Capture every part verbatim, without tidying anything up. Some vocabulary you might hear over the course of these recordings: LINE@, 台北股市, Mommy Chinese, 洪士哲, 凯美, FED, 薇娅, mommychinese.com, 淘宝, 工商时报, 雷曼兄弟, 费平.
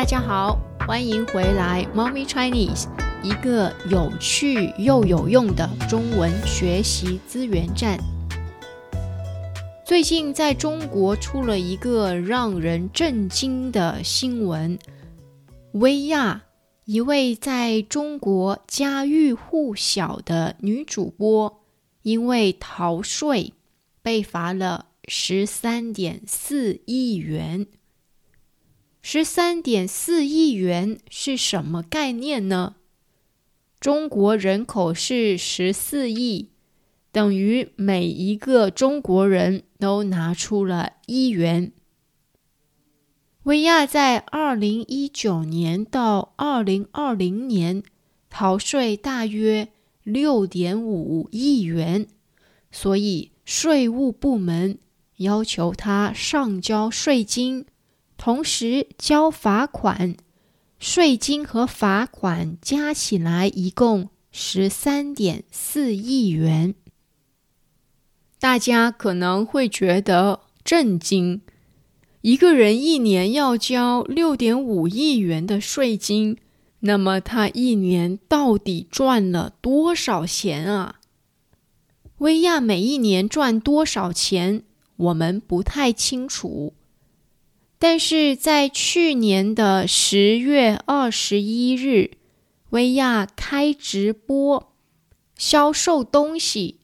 大家好，欢迎回来 Mommy Chinese， 一个有趣又有用的中文学习资源站。最近在中国出了一个让人震惊的新闻，薇娅，一位在中国家喻户晓的女主播，因为逃税被罚了 十三点四亿元。十三点四亿元是什么概念呢？中国人口是十四亿，等于每一个中国人都拿出了一元。薇娅在二零一九年到二零二零年逃税大约 六点五亿元，所以税务部门要求她上交税金，同时交罚款，税金和罚款加起来一共 十三点四亿元。大家可能会觉得震惊，一个人一年要交 六点五亿元的税金，那么他一年到底赚了多少钱啊？薇娅每一年赚多少钱，我们不太清楚。但是在去年的十月二十一日，薇娅开直播销售东西，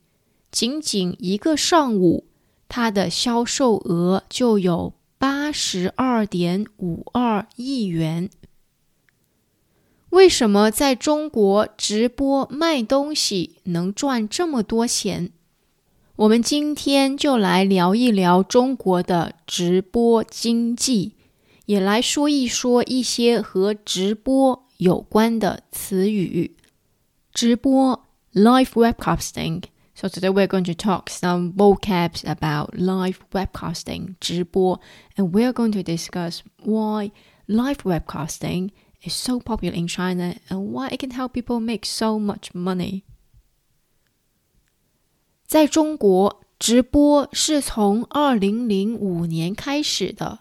仅仅一个上午，她的销售额就有 八十二点五二亿元。为什么在中国直播卖东西能赚这么多钱？我们今天就来聊一聊中国的直播经济，也来说一说一些和直播有关的词语。直播 live webcasting. So today we're going to talk some vocabs about live webcasting, 直播, and we're going to discuss why live webcasting is so popular in China and why it can help people make so much money.在中国，直播是从二零零五年开始的，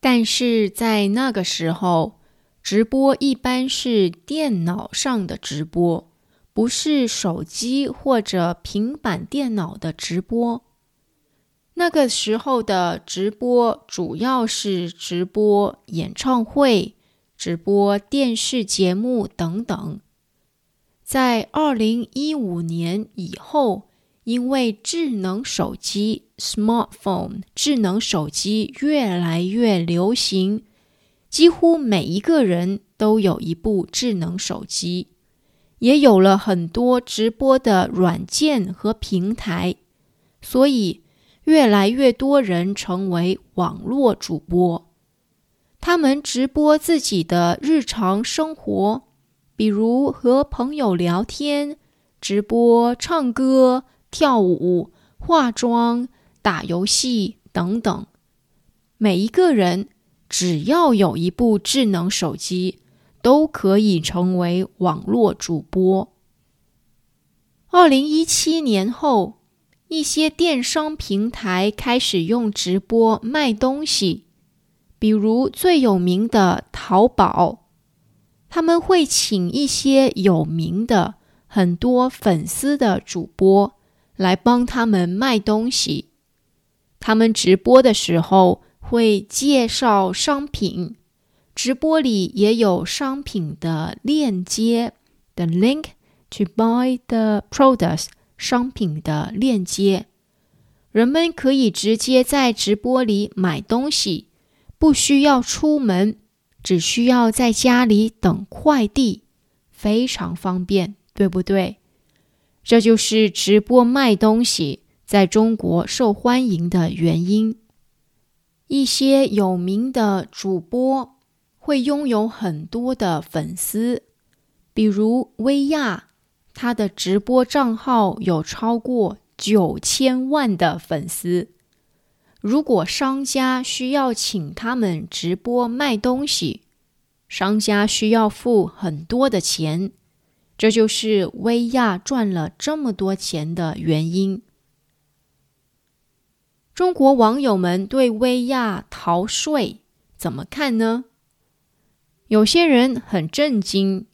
但是在那个时候，直播一般是电脑上的直播，不是手机或者平板电脑的直播。那个时候的直播主要是直播演唱会、直播电视节目等等。在二零一五年以后，因为智能手机 smartphone 智能手机越来越流行，几乎每一个人都有一部智能手机，也有了很多直播的软件和平台，所以越来越多人成为网络主播。他们直播自己的日常生活，比如和朋友聊天，直播唱歌、跳舞、化妆、打游戏等等。每一个人只要有一部智能手机，都可以成为网络主播。二零一七年后，一些电商平台开始用直播卖东西，比如最有名的淘宝，他们会请一些有名的很多粉丝的主播来帮他们卖东西。他们直播的时候会介绍商品，直播里也有商品的链接 the link to buy the products, 商品的链接。人们可以直接在直播里买东西，不需要出门，只需要在家里等快递，非常方便。对不对？这就是直播卖东西在中国受欢迎的原因。一些有名的主播会拥有很多的粉丝，比如薇娅，她的直播账号有超过九千万的粉丝。如果商家需要请他们直播卖东西，商家需要付很多的钱。这就是薇娅赚了这么多钱的原因。中国网友们对薇娅逃税怎么看呢？有些人很震惊，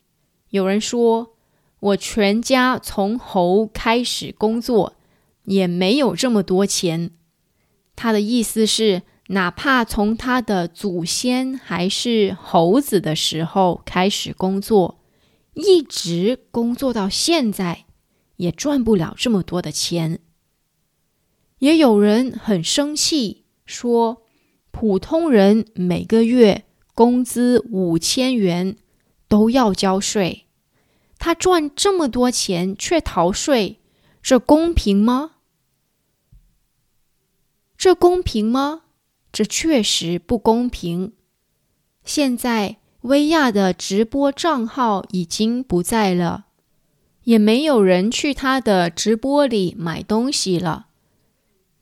有人说，我全家从猴开始工作，也没有这么多钱。他的意思是，哪怕从他的祖先还是猴子的时候开始工作，一直工作到现在，也赚不了这么多的钱。也有人很生气，说普通人每个月工资五千元都要交税，他赚这么多钱却逃税，这公平吗？这公平吗？这确实不公平。现在薇娅的直播账号已经不在了，也没有人去她的直播里买东西了。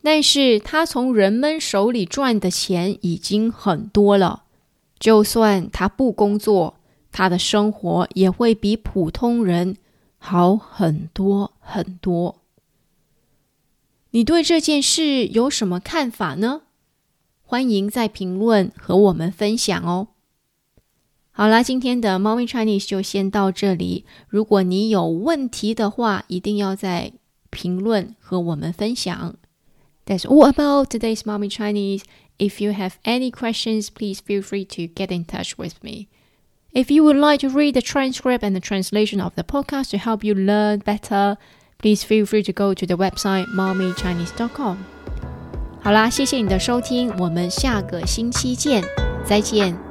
但是他从人们手里赚的钱已经很多了，就算他不工作，他的生活也会比普通人好很多很多。你对这件事有什么看法呢？欢迎在评论和我们分享哦。好啦，今天的 Mommy Chinese 就先到这里。如果你有问题的话，一定要在评论和我们分享。That's all about today's Mommy Chinese. If you have any questions, please feel free to get in touch with me. If you would like to read the transcript and the translation of the podcast to help you learn better, please feel free to go to the website mommy chinese dot com. 好啦，谢谢你的收听，我们下个星期见，再见。